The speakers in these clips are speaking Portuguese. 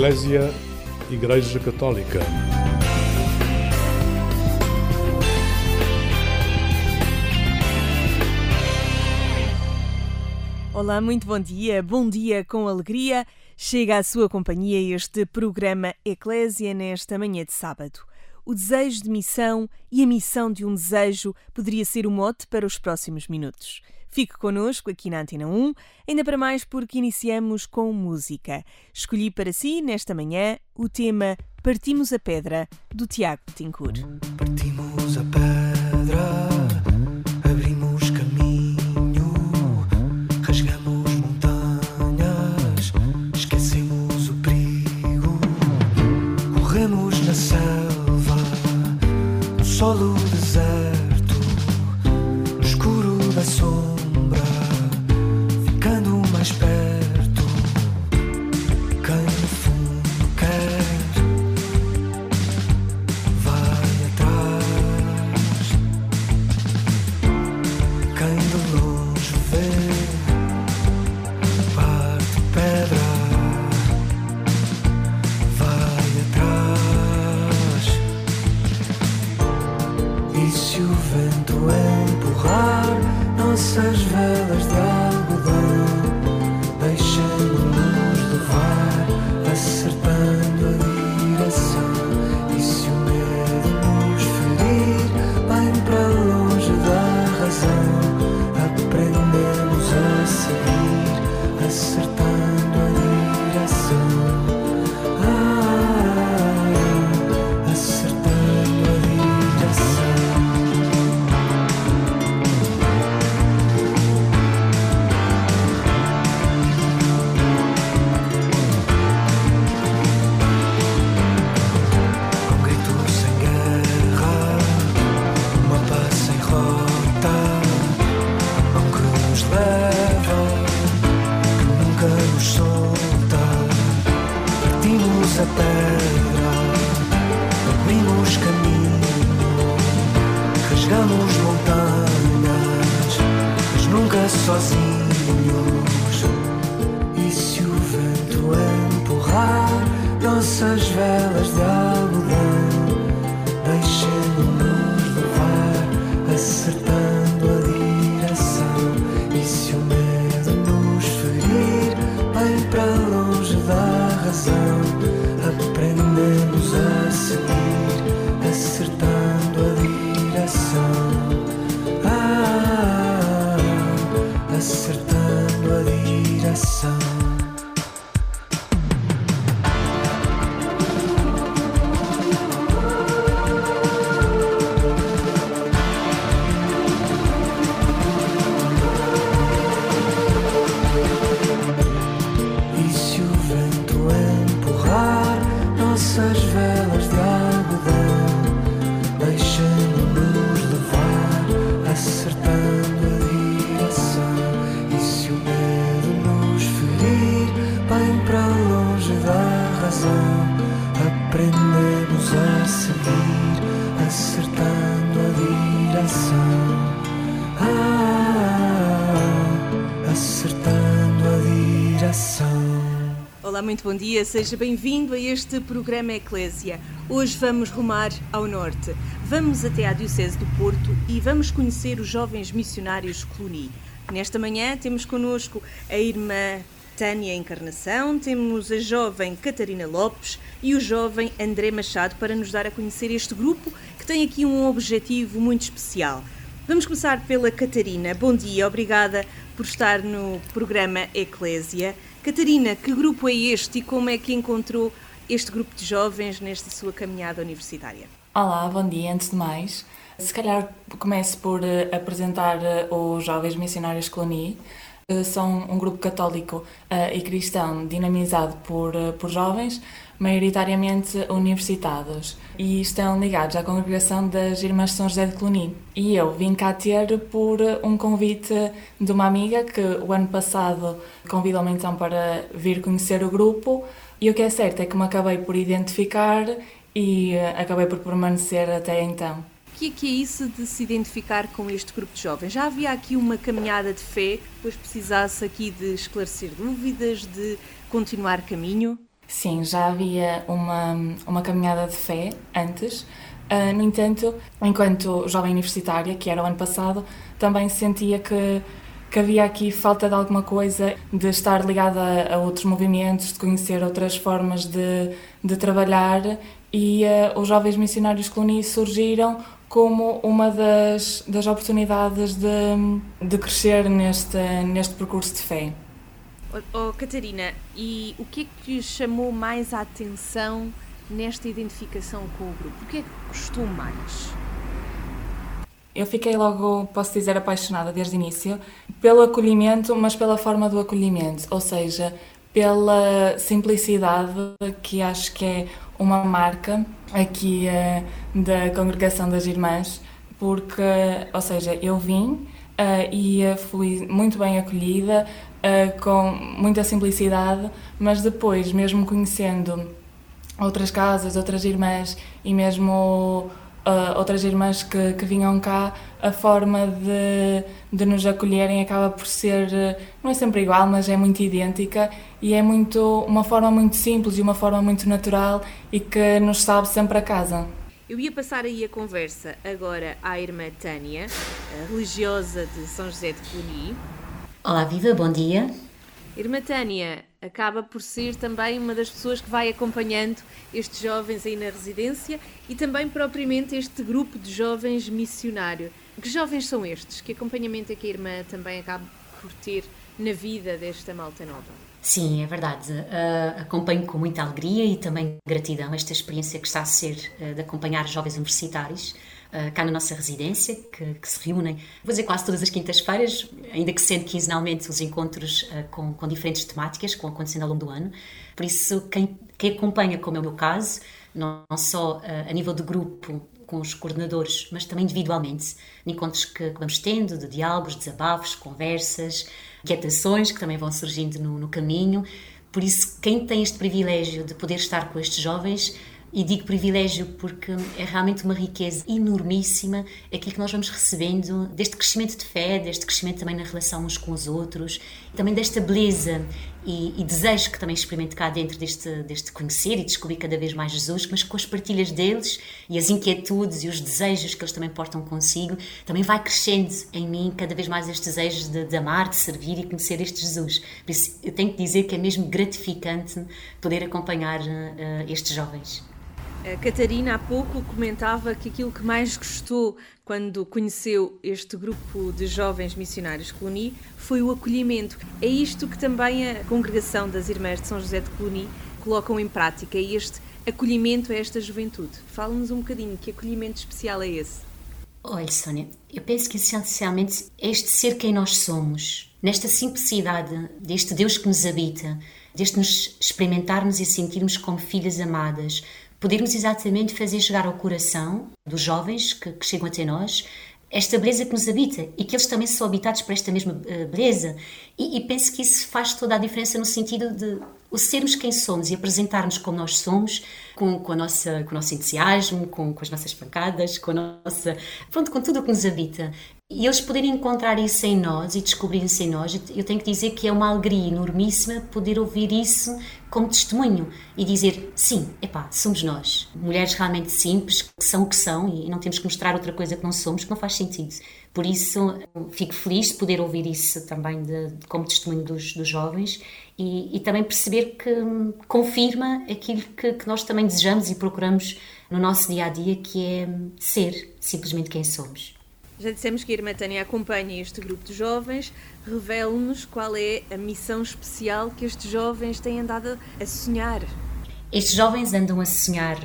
Eclésia, Igreja Católica. Olá, muito bom dia com alegria. Chega à sua companhia este programa Eclésia nesta manhã de sábado. O desejo de missão e a missão de um desejo poderia ser o mote para os próximos minutos. Fique connosco aqui na Antena 1, ainda para mais porque iniciamos com música. Escolhi para si, nesta manhã, o tema Partimos a Pedra, do Tiago Tincur. Partimos a pedra, abrimos caminho, rasgamos montanhas, esquecemos o perigo, corremos na selva, no solo deserto, no escuro da sombra. Mais perto, quem no fundo quer, vai atrás. Quem de longe vê, parte pedra, vai atrás. E se o vento empurrar nossas velas de algodão, deixando-nos levar, acertando a direção. E se o medo nos ferir, bem para longe da razão, aprendemos a seguir, acertando a direção. Acertando a direção. Sozinhos, e se o vento empurrar nossas velas de algodão, deixando-nos levar, acertando a direção. E se o medo nos ferir, bem para longe da razão, aprendemos a seguir, acertando a direção. Acertando a direção. Aprendemos a seguir, acertando a direção. Acertando a direção. Olá, muito bom dia, seja bem-vindo a este programa Eclésia. Hoje vamos rumar ao norte. Vamos até à Diocese do Porto e vamos conhecer os jovens missionários Cluny. Nesta manhã temos connosco a irmã Tânia Encarnação, temos a jovem Catarina Lopes e o jovem André Machado para nos dar a conhecer este grupo que tem aqui um objetivo muito especial. Vamos começar pela Catarina. Bom dia, obrigada por estar no programa Eclésia. Catarina, que grupo é este e como é que encontrou este grupo de jovens nesta sua caminhada universitária? Olá, bom dia, antes de mais. Se calhar começo por apresentar os jovens missionários Cluny. São um grupo católico e cristão dinamizado por jovens, maioritariamente universitários, e estão ligados à congregação das Irmãs de São José de Cluny. E eu vim cá ter por um convite de uma amiga que o ano passado convidou-me então para vir conhecer o grupo, e o que é certo é que me acabei por identificar e acabei por permanecer até então. O que é isso de se identificar com este grupo de jovens? Já havia aqui uma caminhada de fé, pois precisasse aqui de esclarecer dúvidas, de continuar caminho? Sim, já havia uma caminhada de fé antes. No entanto, enquanto jovem universitária, que era o ano passado, também sentia que havia aqui falta de alguma coisa, de estar ligada a outros movimentos, de conhecer outras formas de trabalhar, e os jovens missionários Cluny surgiram como uma das oportunidades de crescer neste percurso de fé. Catarina, e o que é que lhe chamou mais a atenção nesta identificação com o grupo? O que é que gostou mais? Eu fiquei logo, posso dizer, apaixonada desde o início pelo acolhimento, mas pela forma do acolhimento, ou seja, pela simplicidade, que acho que é uma marca aqui da Congregação das Irmãs, porque, ou seja, eu vim e fui muito bem acolhida, com muita simplicidade, mas depois, mesmo conhecendo outras casas, outras irmãs e mesmo outras irmãs que vinham cá, a forma de nos acolherem acaba por ser, não é sempre igual, mas é muito idêntica, e é uma forma muito simples e uma forma muito natural e que nos sabe sempre a casa. Eu ia passar aí a conversa agora à irmã Tânia, religiosa de São José de Cluny. Olá, viva, bom dia. Irmã Tânia acaba por ser também uma das pessoas que vai acompanhando estes jovens aí na residência e também propriamente este grupo de jovens missionário. Que jovens são estes? Que acompanhamento é que a irmã também acaba por ter na vida desta malta nova? Sim, é verdade. Acompanho com muita alegria e também gratidão esta experiência que está a ser de acompanhar jovens universitários cá na nossa residência, que se reúnem, vou dizer, quase todas as quintas-feiras, ainda que sendo quinzenalmente os encontros com diferentes temáticas que vão acontecendo ao longo do ano. Por isso, quem acompanha, como é o meu caso, não só a nível do grupo, com os coordenadores, mas também individualmente, encontros que vamos tendo, de diálogos, desabafos, conversas, inquietações que também vão surgindo no caminho. Por isso, quem tem este privilégio de poder estar com estes jovens, e digo privilégio porque é realmente uma riqueza enormíssima aquilo que nós vamos recebendo deste crescimento de fé, deste crescimento também na relação uns com os outros, também desta beleza e desejo que também experimento cá dentro deste conhecer e descobrir cada vez mais Jesus, mas com as partilhas deles e as inquietudes e os desejos que eles também portam consigo, também vai crescendo em mim cada vez mais estes desejos de amar, de servir e conhecer este Jesus. Por isso, eu tenho que dizer que é mesmo gratificante poder acompanhar estes jovens. A Catarina há pouco comentava que aquilo que mais gostou quando conheceu este grupo de jovens missionários Cluny foi o acolhimento. É isto que também a Congregação das Irmãs de São José de Cluny colocam em prática, este acolhimento a esta juventude. Fala-nos um bocadinho, que acolhimento especial é esse? Olha, Sónia, eu penso que essencialmente é este ser quem nós somos, nesta simplicidade deste Deus que nos habita, deste nos experimentarmos e sentirmos como filhas amadas, podermos exatamente fazer chegar ao coração dos jovens que chegam até nós esta beleza que nos habita e que eles também são habitados por esta mesma beleza. E penso que isso faz toda a diferença no sentido de o sermos quem somos e apresentarmos como nós somos, com o nosso entusiasmo, com as nossas pancadas, com tudo o que nos habita. E eles poderem encontrar isso em nós e descobrirem-se em nós. Eu tenho que dizer que é uma alegria enormíssima poder ouvir isso como testemunho e dizer, sim, somos nós. Mulheres realmente simples, que são o que são e não temos que mostrar outra coisa que não somos, que não faz sentido. Por isso, fico feliz de poder ouvir isso também como testemunho dos jovens e também perceber que confirma aquilo que nós também desejamos e procuramos no nosso dia-a-dia, que é ser simplesmente quem somos. Já dissemos que a irmã Tânia acompanha este grupo de jovens. Revele-nos qual é a missão especial que estes jovens têm andado a sonhar. Estes jovens andam a sonhar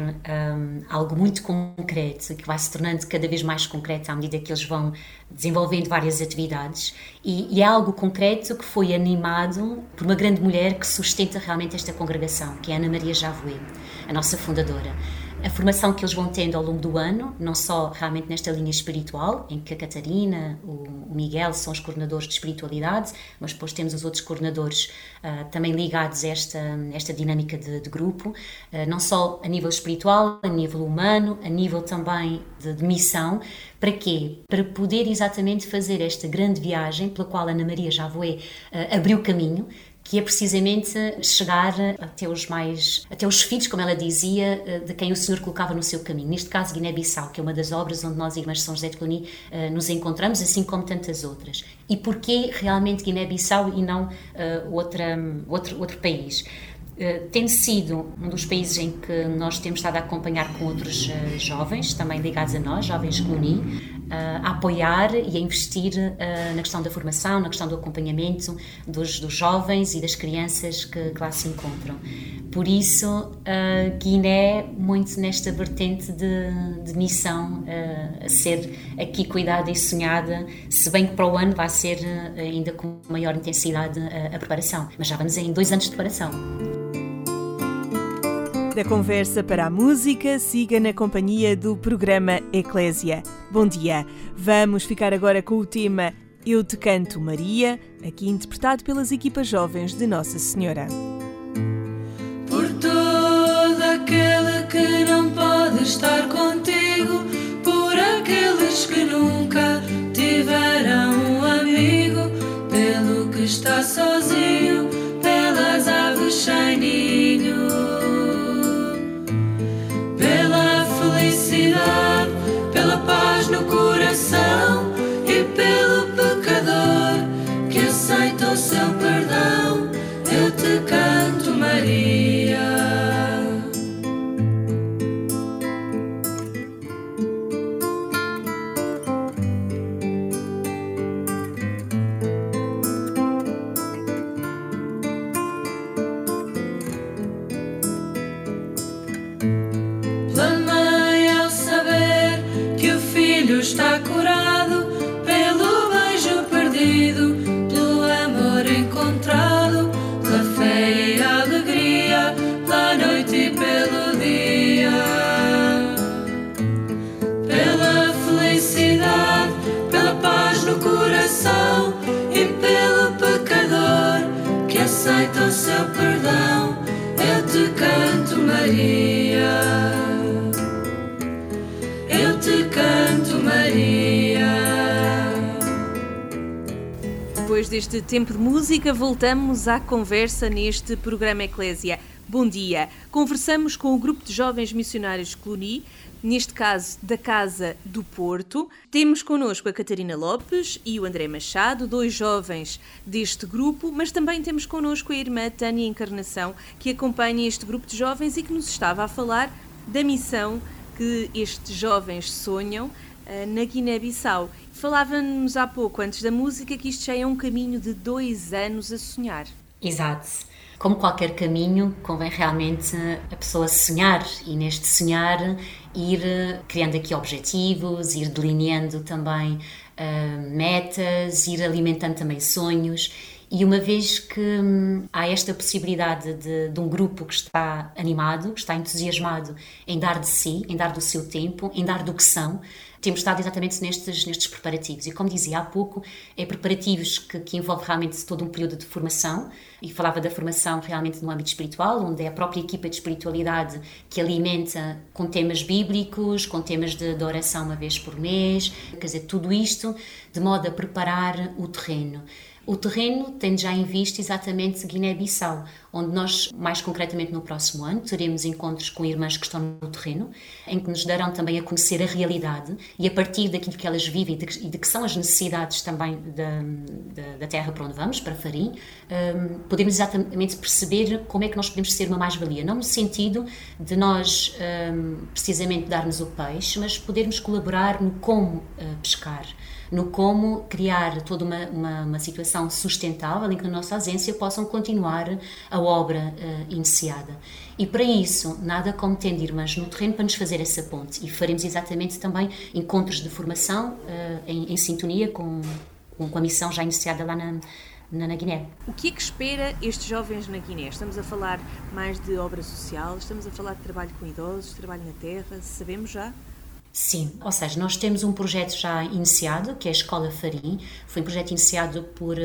algo muito concreto, que vai se tornando cada vez mais concreto à medida que eles vão desenvolvendo várias atividades, e é algo concreto que foi animado por uma grande mulher que sustenta realmente esta congregação, que é Anne-Marie Javouhey, a nossa fundadora. A formação que eles vão tendo ao longo do ano, não só realmente nesta linha espiritual, em que a Catarina, o Miguel são os coordenadores de espiritualidade, mas depois temos os outros coordenadores também ligados a esta dinâmica de grupo, não só a nível espiritual, a nível humano, a nível também de missão. Para quê? Para poder exatamente fazer esta grande viagem pela qual Anne-Marie Javouhey abriu caminho, que é precisamente chegar até os filhos, como ela dizia, de quem o Senhor colocava no seu caminho. Neste caso, Guiné-Bissau, que é uma das obras onde nós, irmãs de São José de Cluny, nos encontramos, assim como tantas outras. E porquê realmente Guiné-Bissau e não outro país? Tem sido um dos países em que nós temos estado a acompanhar com outros jovens, também ligados a nós, jovens Cluny, a apoiar e a investir na questão da formação, na questão do acompanhamento dos jovens e das crianças que lá se encontram. Por isso, Guiné, muito nesta vertente de missão, a ser aqui cuidada e sonhada, se bem que para o ano vai ser ainda com maior intensidade a preparação. Mas já vamos em 2 anos de preparação. Da conversa para a música, siga na companhia do programa Eclésia. Bom dia! Vamos ficar agora com o tema Eu Te Canto, Maria, aqui interpretado pelas equipas jovens de Nossa Senhora. Por todo aquele que não pode estar contigo, por aqueles que nunca tiveram um amigo, pelo que está sozinho, pelas aves sem ninho. Pela paz no coração e pelo pecador que aceita o seu perdão, eu te canto, Maria. Está curado pelo beijo perdido, pelo amor encontrado, pela fé e alegria, pela noite e pelo dia, pela felicidade, pela paz no coração e pelo pecador que aceita o seu perdão, eu te canto, Maria. Depois deste tempo de música, voltamos à conversa neste programa Eclésia. Bom dia! Conversamos com o grupo de jovens missionários Cluny, neste caso da Casa do Porto. Temos connosco a Catarina Lopes e o André Machado, 2 jovens deste grupo, mas também temos connosco a irmã Tânia Encarnação, que acompanha este grupo de jovens e que nos estava a falar da missão que estes jovens sonham na Guiné-Bissau. Falávamos há pouco, antes da música, que isto já é um caminho de 2 anos a sonhar. Exato. Como qualquer caminho, convém realmente a pessoa sonhar e, neste sonhar, ir criando aqui objetivos, ir delineando também metas, ir alimentando também sonhos. E uma vez que há esta possibilidade de um grupo que está animado, que está entusiasmado em dar de si, em dar do seu tempo, em dar do que são, temos estado exatamente nestes preparativos. E como dizia há pouco, é preparativos que envolve realmente todo um período de formação, e falava da formação realmente no âmbito espiritual, onde é a própria equipa de espiritualidade que alimenta com temas bíblicos, com temas de oração 1 vez por mês, quer dizer, tudo isto de modo a preparar o terreno. O terreno tem já em vista exatamente Guiné-Bissau, onde nós, mais concretamente no próximo ano, teremos encontros com irmãs que estão no terreno, em que nos darão também a conhecer a realidade e a partir daquilo que elas vivem e de que são as necessidades também da terra para onde vamos, para Farim, podemos exatamente perceber como é que nós podemos ser uma mais-valia, não no sentido de nós precisamente darmos o peixe, mas podermos colaborar no como pescar, no como criar toda uma situação sustentável em que na nossa ausência possam continuar a obra iniciada. E para isso, nada como tendo irmãs no terreno para nos fazer essa ponte. E faremos exatamente também encontros de formação em sintonia com a missão já iniciada lá na Guiné. O que é que espera estes jovens na Guiné? Estamos a falar mais de obra social, estamos a falar de trabalho com idosos, trabalho na terra, sabemos já? Sim, ou seja, nós temos um projeto já iniciado, que é a Escola Farim. Foi um projeto iniciado por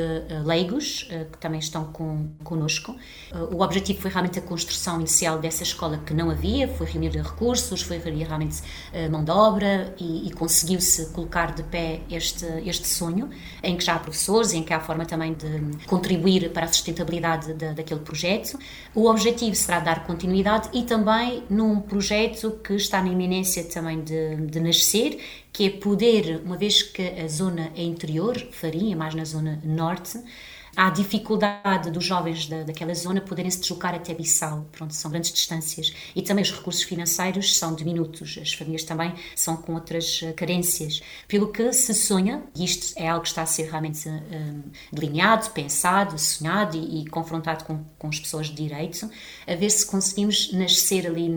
leigos, que também estão connosco. O objetivo foi realmente a construção inicial dessa escola que não havia, foi reunir recursos, foi reunir realmente mão de obra e conseguiu-se colocar de pé este sonho, em que já há professores, em que há forma também de contribuir para a sustentabilidade daquele projeto. O objetivo será dar continuidade e também num projeto que está na iminência também de nascer, que é poder, uma vez que a zona é interior, Farim, é mais na zona norte, há dificuldade dos jovens daquela zona poderem se deslocar até Bissau. Pronto, são grandes distâncias e também os recursos financeiros são diminutos, as famílias também são com outras carências, pelo que se sonha, e isto é algo que está a ser realmente delineado, pensado, sonhado e confrontado com as pessoas de direito, a ver se conseguimos nascer ali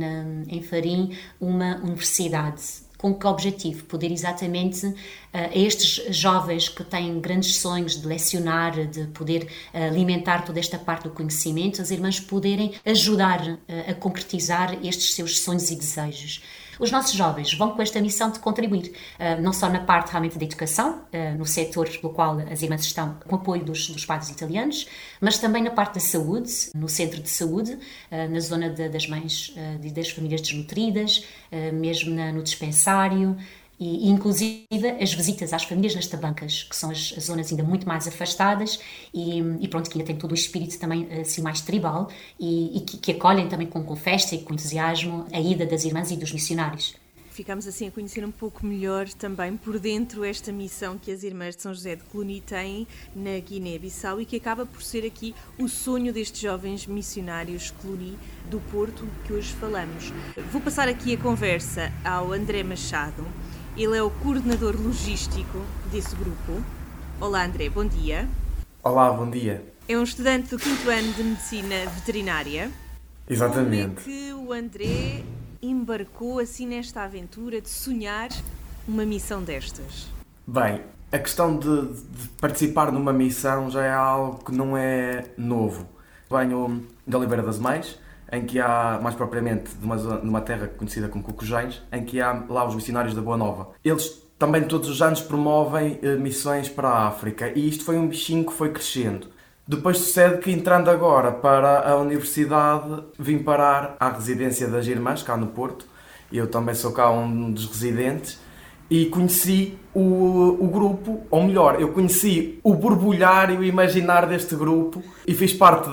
em Farim uma universidade. Com que objetivo? Poder exatamente a estes jovens que têm grandes sonhos de lecionar, de poder alimentar toda esta parte do conhecimento, as irmãs poderem ajudar a concretizar estes seus sonhos e desejos. Os nossos jovens vão com esta missão de contribuir, não só na parte realmente da educação, no setor pelo qual as irmãs estão com apoio dos padres italianos, mas também na parte da saúde, no centro de saúde, na zona das mães e das famílias desnutridas, mesmo no dispensário, e inclusive as visitas às famílias nas tabancas, que são as zonas ainda muito mais afastadas e pronto, que ainda tem todo o espírito também assim mais tribal e que acolhem também com festa e com entusiasmo a ida das irmãs e dos missionários. Ficamos assim a conhecer um pouco melhor também por dentro esta missão que as irmãs de São José de Cluny têm na Guiné-Bissau e que acaba por ser aqui o sonho destes jovens missionários Cluny do Porto que hoje falamos. Vou passar aqui a conversa ao André Machado. Ele é o coordenador logístico desse grupo. Olá André, bom dia. Olá, bom dia. É um estudante do 5º ano de Medicina Veterinária. Exatamente. Como é que o André embarcou assim nesta aventura de sonhar uma missão destas? Bem, a questão de participar numa missão já é algo que não é novo. Venho da Oliveira das Mães, em que há, mais propriamente, numa terra conhecida como Cucujães, em que há lá os missionários da Boa Nova. Eles também todos os anos promovem missões para a África e isto foi um bichinho que foi crescendo. Depois sucede que, entrando agora para a universidade, vim parar à residência das irmãs, cá no Porto. Eu também sou cá um dos residentes e conheci o grupo, ou melhor, eu conheci o borbulhar e o imaginar deste grupo e fiz parte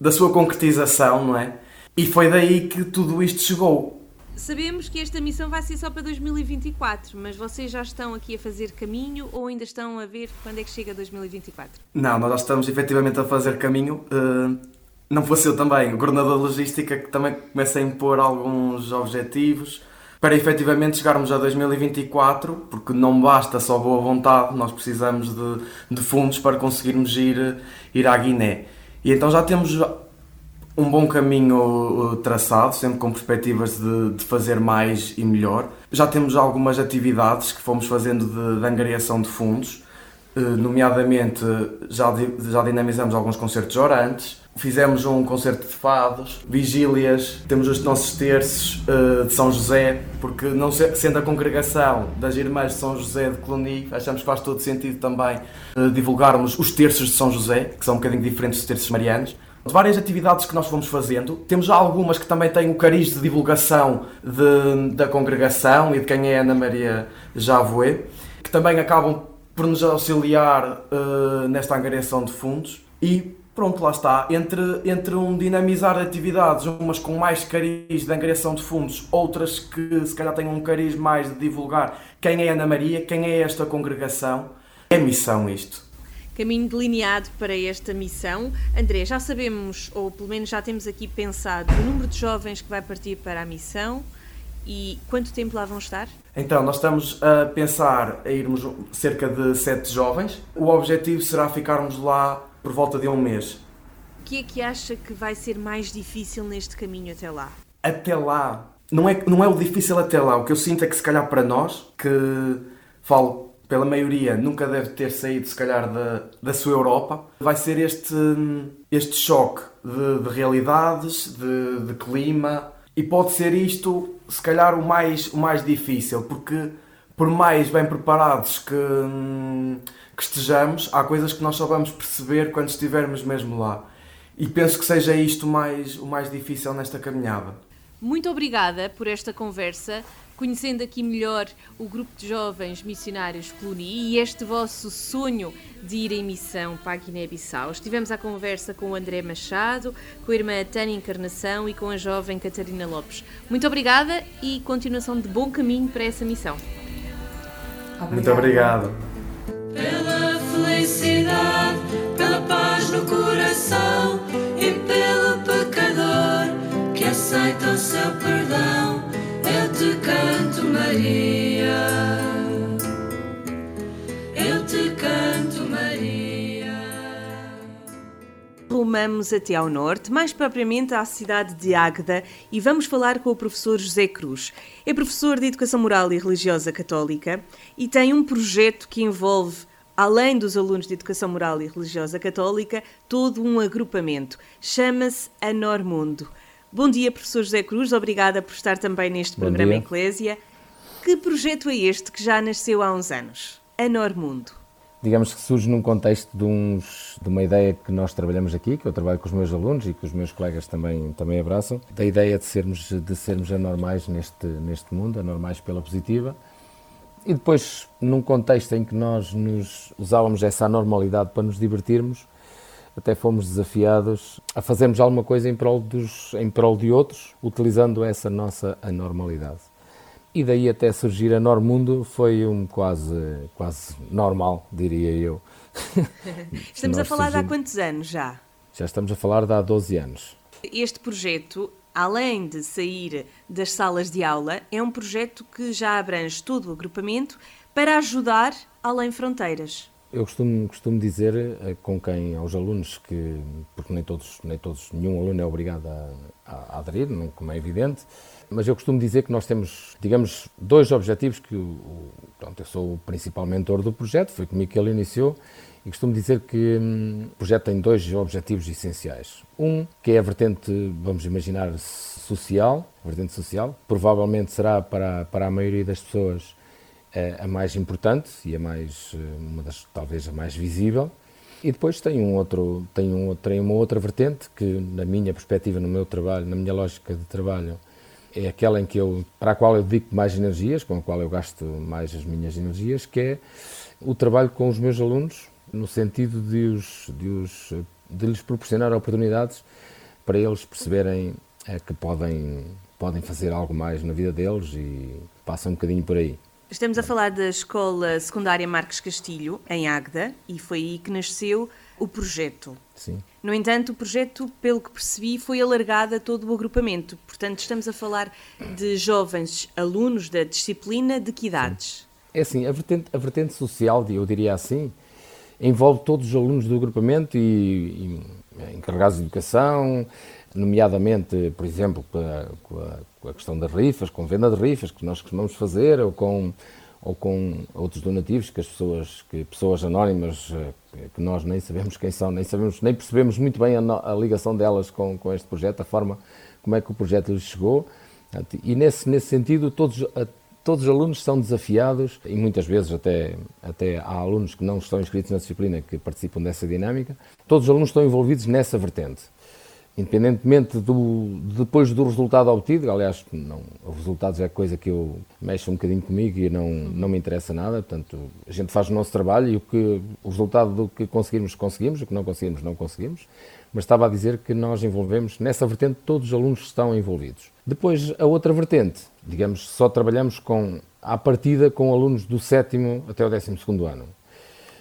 da sua concretização, não é? E foi daí que tudo isto chegou. Sabemos que esta missão vai ser só para 2024, mas vocês já estão aqui a fazer caminho ou ainda estão a ver quando é que chega 2024? Não, nós já estamos efetivamente a fazer caminho. Não fosse eu também, o coordenador de logística, que também começa a impor alguns objetivos para efetivamente chegarmos a 2024, porque não basta só boa vontade, nós precisamos de fundos para conseguirmos ir à Guiné. E então já temos um bom caminho traçado, sempre com perspectivas de fazer mais e melhor. Já temos algumas atividades que fomos fazendo de angariação de fundos, nomeadamente já dinamizamos alguns concertos orantes, fizemos um concerto de fados, vigílias, temos os nossos terços de São José, porque não sendo a congregação das irmãs de São José de Cluny, achamos que faz todo sentido também divulgarmos os terços de São José, que são um bocadinho diferentes dos terços marianos. Várias atividades que nós fomos fazendo, temos algumas que também têm o cariz de divulgação da congregação e de quem é Anne-Marie Javouhey, que também acabam por nos auxiliar nesta angariação de fundos e pronto, lá está, entre um dinamizar atividades, umas com mais cariz de angariação de fundos, outras que se calhar têm um cariz mais de divulgar quem é Anne-Marie, quem é esta congregação, é missão isto. Caminho delineado para esta missão. André, já sabemos, ou pelo menos já temos aqui pensado, o número de jovens que vai partir para a missão e quanto tempo lá vão estar? Então, nós estamos a pensar a irmos cerca de 7 jovens. O objetivo será ficarmos lá por volta de um mês. O que é que acha que vai ser mais difícil neste caminho até lá? Até lá? Não é o difícil até lá. O que eu sinto é que, se calhar, para nós, que falo pela maioria, nunca deve ter saído, se calhar, da sua Europa, vai ser este choque de realidades, de clima, e pode ser isto se calhar o mais difícil, porque por mais bem preparados que estejamos, há coisas que nós só vamos perceber quando estivermos mesmo lá. E penso que seja isto o mais difícil nesta caminhada. Muito obrigada por esta conversa, conhecendo aqui melhor o grupo de jovens missionários Cluny e este vosso sonho de ir em missão para a Guiné-Bissau. Estivemos à conversa com o André Machado, com a irmã Tânia Encarnação e com a jovem Catarina Lopes. Muito obrigada e continuação de bom caminho para essa missão. Obrigada. Muito obrigado. Pela felicidade, pela paz no coração e pelo pecador que aceita o seu perdão, eu te canto, Maria. Eu te canto, Maria. Rumamos até ao norte, mais propriamente à cidade de Águeda, e vamos falar com o professor José Cruz. É professor de Educação Moral e Religiosa Católica e tem um projeto que envolve, além dos alunos de Educação Moral e Religiosa Católica, todo um agrupamento. Chama-se Anormundo. Bom dia, professor José Cruz, obrigada por estar também neste programa Eclésia. Que projeto é este que já nasceu há uns anos? Anormundo. Digamos que surge num contexto de uma ideia que nós trabalhamos aqui, que eu trabalho com os meus alunos e que os meus colegas também abraçam, da ideia de sermos anormais neste mundo, anormais pela positiva. E depois, num contexto em que nós nos usávamos essa anormalidade para nos divertirmos, até fomos desafiados a fazermos alguma coisa em prol de outros, utilizando essa nossa anormalidade. E daí até surgir a Normundo foi quase normal, diria eu. Estamos a falar de há quantos anos já? Já estamos a falar de há 12 anos. Este projeto, além de sair das salas de aula, é um projeto que já abrange todo o agrupamento para ajudar além fronteiras. Eu costumo dizer aos alunos que, porque nenhum aluno é obrigado a aderir, como é evidente, mas eu costumo dizer que nós temos, digamos, dois objetivos que eu sou o principal mentor do projeto, foi comigo que ele iniciou, e costumo dizer que o projeto tem dois objetivos essenciais. Um, que é a vertente, vamos imaginar, social, provavelmente será para a maioria das pessoas a mais importante e talvez a mais visível, e depois tem uma outra vertente que, na minha perspectiva, no meu trabalho, na minha lógica de trabalho, é aquela para a qual eu dedico mais energias, com a qual eu gasto mais as minhas energias, que é o trabalho com os meus alunos, no sentido de lhes proporcionar oportunidades para eles perceberem que podem fazer algo mais na vida deles, e passam um bocadinho por aí. Estamos a falar da Escola Secundária Marques Castilho, em Águeda, e foi aí que nasceu o projeto. Sim. No entanto, o projeto, pelo que percebi, foi alargado a todo o agrupamento. Portanto, estamos a falar de jovens alunos da disciplina, de que idades? Sim. É assim, a vertente social, eu diria assim, envolve todos os alunos do agrupamento e encarregados de educação, nomeadamente, por exemplo, com a questão das rifas, com venda de rifas que nós costumamos fazer, ou com outros donativos que pessoas anónimas que nós nem sabemos quem são, nem percebemos muito bem a ligação delas com este projeto, a forma como é que o projeto lhes chegou. E nesse sentido, todos os alunos são desafiados, e muitas vezes até há alunos que não estão inscritos na disciplina que participam dessa dinâmica. Todos os alunos estão envolvidos nessa vertente, independentemente depois do resultado obtido. Aliás, os resultados é a coisa que eu mexo um bocadinho comigo e não me interessa nada. Portanto, a gente faz o nosso trabalho e o resultado do que conseguimos, o que não conseguimos. Mas estava a dizer que nós envolvemos, nessa vertente, todos os alunos estão envolvidos. Depois, a outra vertente, digamos, só trabalhamos à partida com alunos do 7º até o 12º ano.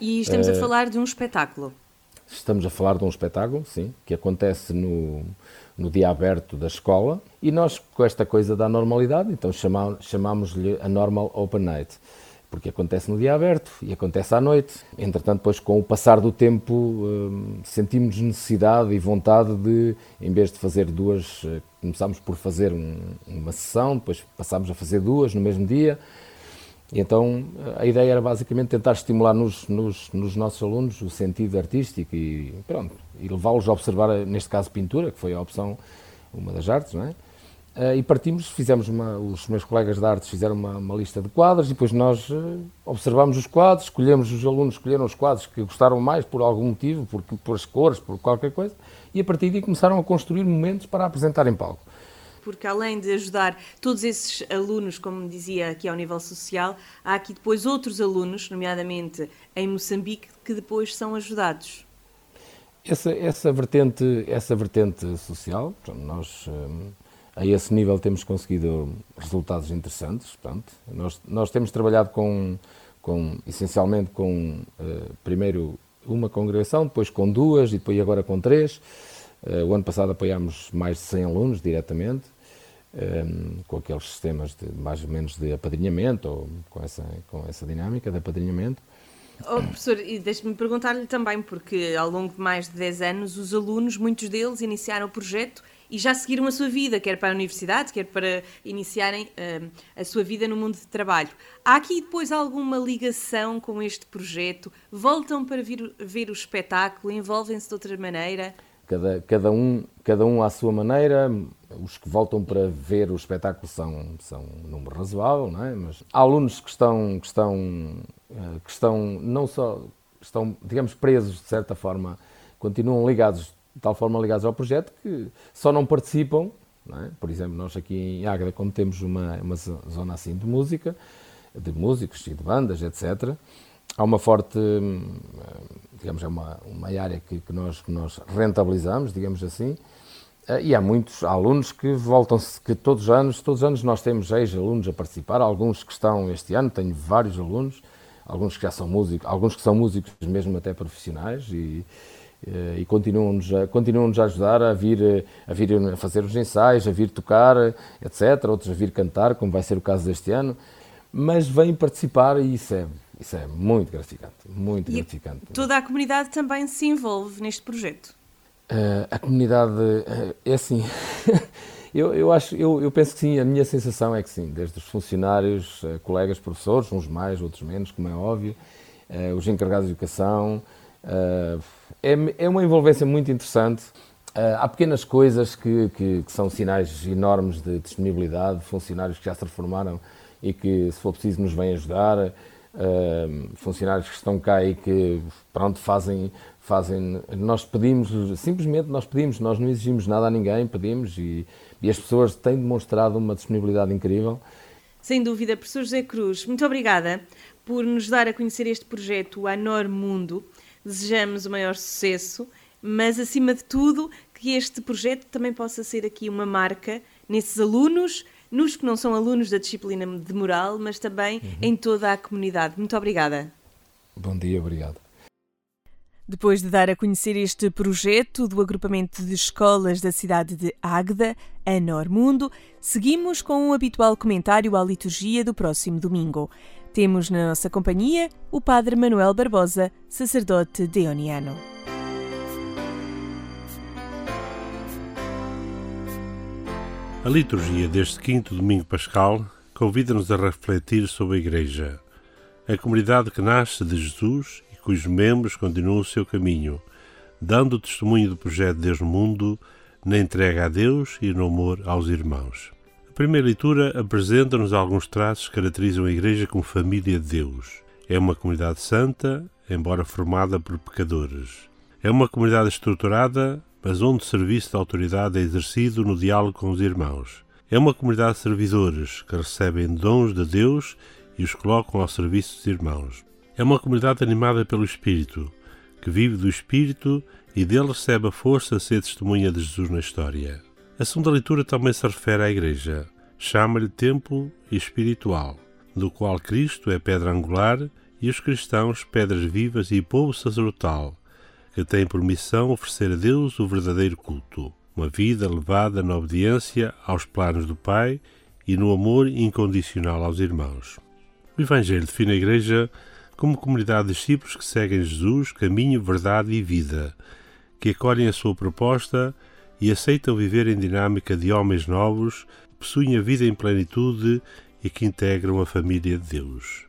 E estamos a falar de um espetáculo. Estamos a falar de um espetáculo, sim, que acontece no dia aberto da escola, e nós, com esta coisa da normalidade, então chamámos-lhe a Normal Open Night, porque acontece no dia aberto e acontece à noite. Entretanto, depois, com o passar do tempo, sentimos necessidade e vontade de, em vez de fazer duas, começámos por fazer uma sessão, depois passámos a fazer duas no mesmo dia. E então a ideia era basicamente tentar estimular nos nossos alunos o sentido artístico e levá-los a observar, neste caso pintura, que foi a opção, uma das artes, não é? e partimos, fizemos os meus colegas de artes fizeram uma lista de quadros e depois nós observámos os quadros, escolhemos, os alunos escolheram os quadros que gostaram mais por algum motivo, por as cores, por qualquer coisa, e a partir daí começaram a construir momentos para apresentar em palco. Porque além de ajudar todos esses alunos, como dizia aqui ao nível social, há aqui depois outros alunos, nomeadamente em Moçambique, que depois são ajudados. Essa vertente social, portanto, nós a esse nível temos conseguido resultados interessantes. Portanto, nós temos trabalhado essencialmente com, primeiro, uma congregação, depois com duas e depois agora com três. O ano passado apoiámos mais de 100 alunos diretamente, com aqueles sistemas de, mais ou menos de apadrinhamento, ou com essa dinâmica de apadrinhamento. Oh, professor, e deixe-me perguntar-lhe também, porque ao longo de mais de 10 anos, os alunos, muitos deles, iniciaram o projeto e já seguiram a sua vida, quer para a universidade, quer para iniciarem a sua vida no mundo de trabalho. Há aqui depois alguma ligação com este projeto? Voltam para ver o espetáculo? Envolvem-se de outra maneira? Cada um à sua maneira. Os que voltam para ver o espetáculo são um número razoável, não é? Mas há alunos que estão, digamos, presos, de certa forma, continuam ligados, de tal forma ligados ao projeto, que só não participam, não é? Por exemplo, nós aqui em Águeda, como temos uma zona assim de música, de músicos e de bandas, etc., há uma forte, digamos, é uma área que nós rentabilizamos, digamos assim, e há muitos alunos que voltam-se, que todos os anos nós temos ex-alunos a participar, alguns que estão este ano, tenho vários alunos, alguns que já são músicos, alguns que são músicos mesmo até profissionais e continuam-nos a ajudar a vir a fazer os ensaios, a vir tocar, etc., outros a vir cantar, como vai ser o caso deste ano, mas vêm participar e isso é muito gratificante, muito gratificante. Toda a comunidade também se envolve neste projeto? A comunidade, é assim, eu penso que sim, a minha sensação é que sim, desde os funcionários, colegas, professores, uns mais, outros menos, como é óbvio, os encarregados de educação, é uma envolvência muito interessante. Há pequenas coisas que são sinais enormes de disponibilidade, funcionários que já se reformaram e que, se for preciso, nos vêm ajudar. Funcionários que estão cá e que, pronto, fazem, nós pedimos, nós não exigimos nada a ninguém, pedimos e as pessoas têm demonstrado uma disponibilidade incrível. Sem dúvida, professor José Cruz, muito obrigada por nos dar a conhecer este projeto Anormundo. Desejamos o maior sucesso, mas acima de tudo que este projeto também possa ser aqui uma marca nesses alunos, nos que não são alunos da disciplina de moral, mas também em toda a comunidade. Muito obrigada. Bom dia, obrigado. Depois de dar a conhecer este projeto do agrupamento de escolas da cidade de Águeda, Anormundo, seguimos com o habitual comentário à liturgia do próximo domingo. Temos na nossa companhia o padre Manuel Barbosa, sacerdote dioniano. A liturgia deste quinto domingo pascal convida-nos a refletir sobre a Igreja, a comunidade que nasce de Jesus e cujos membros continuam o seu caminho, dando testemunho do projeto de Deus no mundo, na entrega a Deus e no amor aos irmãos. A primeira leitura apresenta-nos alguns traços que caracterizam a Igreja como família de Deus. É uma comunidade santa, embora formada por pecadores. É uma comunidade estruturada, mas onde o serviço da autoridade é exercido no diálogo com os irmãos. É uma comunidade de servidores que recebem dons de Deus e os colocam ao serviço dos irmãos. É uma comunidade animada pelo Espírito, que vive do Espírito e dele recebe a força a ser testemunha de Jesus na história. A segunda leitura também se refere à Igreja. Chama-lhe templo espiritual, do qual Cristo é pedra angular e os cristãos pedras vivas e povo sacerdotal, que tem por missão oferecer a Deus o verdadeiro culto, uma vida levada na obediência aos planos do Pai e no amor incondicional aos irmãos. O Evangelho define a Igreja como comunidade de discípulos que seguem Jesus, caminho, verdade e vida, que acolhem a sua proposta e aceitam viver em dinâmica de homens novos, que possuem a vida em plenitude e que integram a família de Deus.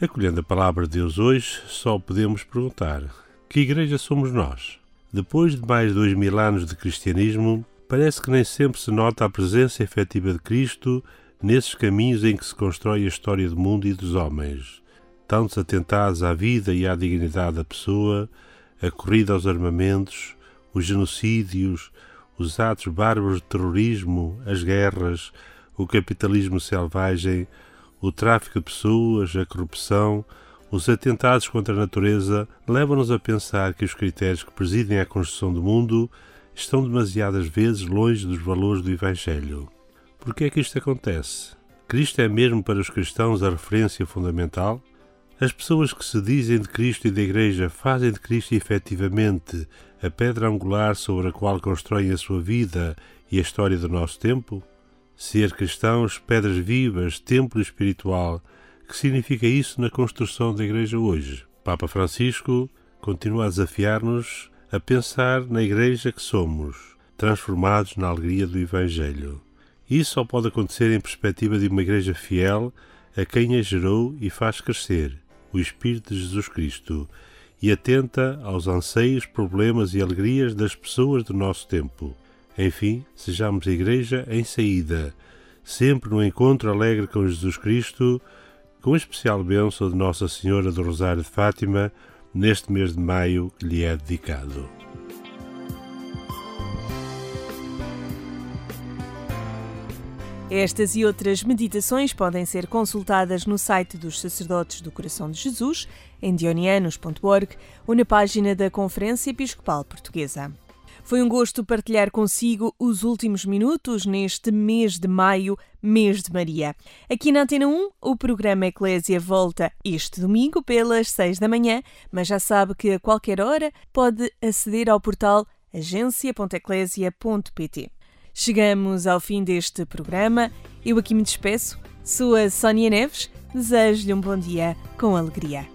Acolhendo a palavra de Deus hoje, só podemos perguntar: que Igreja somos nós? Depois de mais de 2000 anos de cristianismo, Parece que nem sempre se nota a presença efetiva de Cristo nesses caminhos em que se constrói a história do mundo e dos homens, tão desatentados à vida e à dignidade da pessoa, a corrida aos armamentos, os genocídios, os atos bárbaros de terrorismo, as guerras, o capitalismo selvagem, o tráfico de pessoas, a corrupção, os atentados contra a natureza, levam-nos a pensar que os critérios que presidem a construção do mundo estão demasiadas vezes longe dos valores do Evangelho. Por que é que isto acontece? Cristo é mesmo para os cristãos a referência fundamental? As pessoas que se dizem de Cristo e da Igreja fazem de Cristo efetivamente a pedra angular sobre a qual constroem a sua vida e a história do nosso tempo? Ser cristãos, pedras vivas, templo espiritual, que significa isso na construção da Igreja hoje? Papa Francisco continua a desafiar-nos a pensar na Igreja que somos, transformados na alegria do Evangelho. Isso só pode acontecer em perspectiva de uma Igreja fiel a quem a gerou e faz crescer, o Espírito de Jesus Cristo, e atenta aos anseios, problemas e alegrias das pessoas do nosso tempo. Enfim, sejamos a Igreja em saída, sempre no encontro alegre com Jesus Cristo, com a especial bênção de Nossa Senhora do Rosário de Fátima, neste mês de maio que lhe é dedicado. Estas e outras meditações podem ser consultadas no site dos Sacerdotes do Coração de Jesus, em dionianos.org, ou na página da Conferência Episcopal Portuguesa. Foi um gosto partilhar consigo os últimos minutos neste mês de maio, mês de Maria. Aqui na Antena 1, o programa Eclésia volta este domingo pelas 6 da manhã, mas já sabe que a qualquer hora pode aceder ao portal agencia.eclesia.pt. Chegamos ao fim deste programa. Eu aqui me despeço. Sou a Sónia Neves. Desejo-lhe um bom dia com alegria.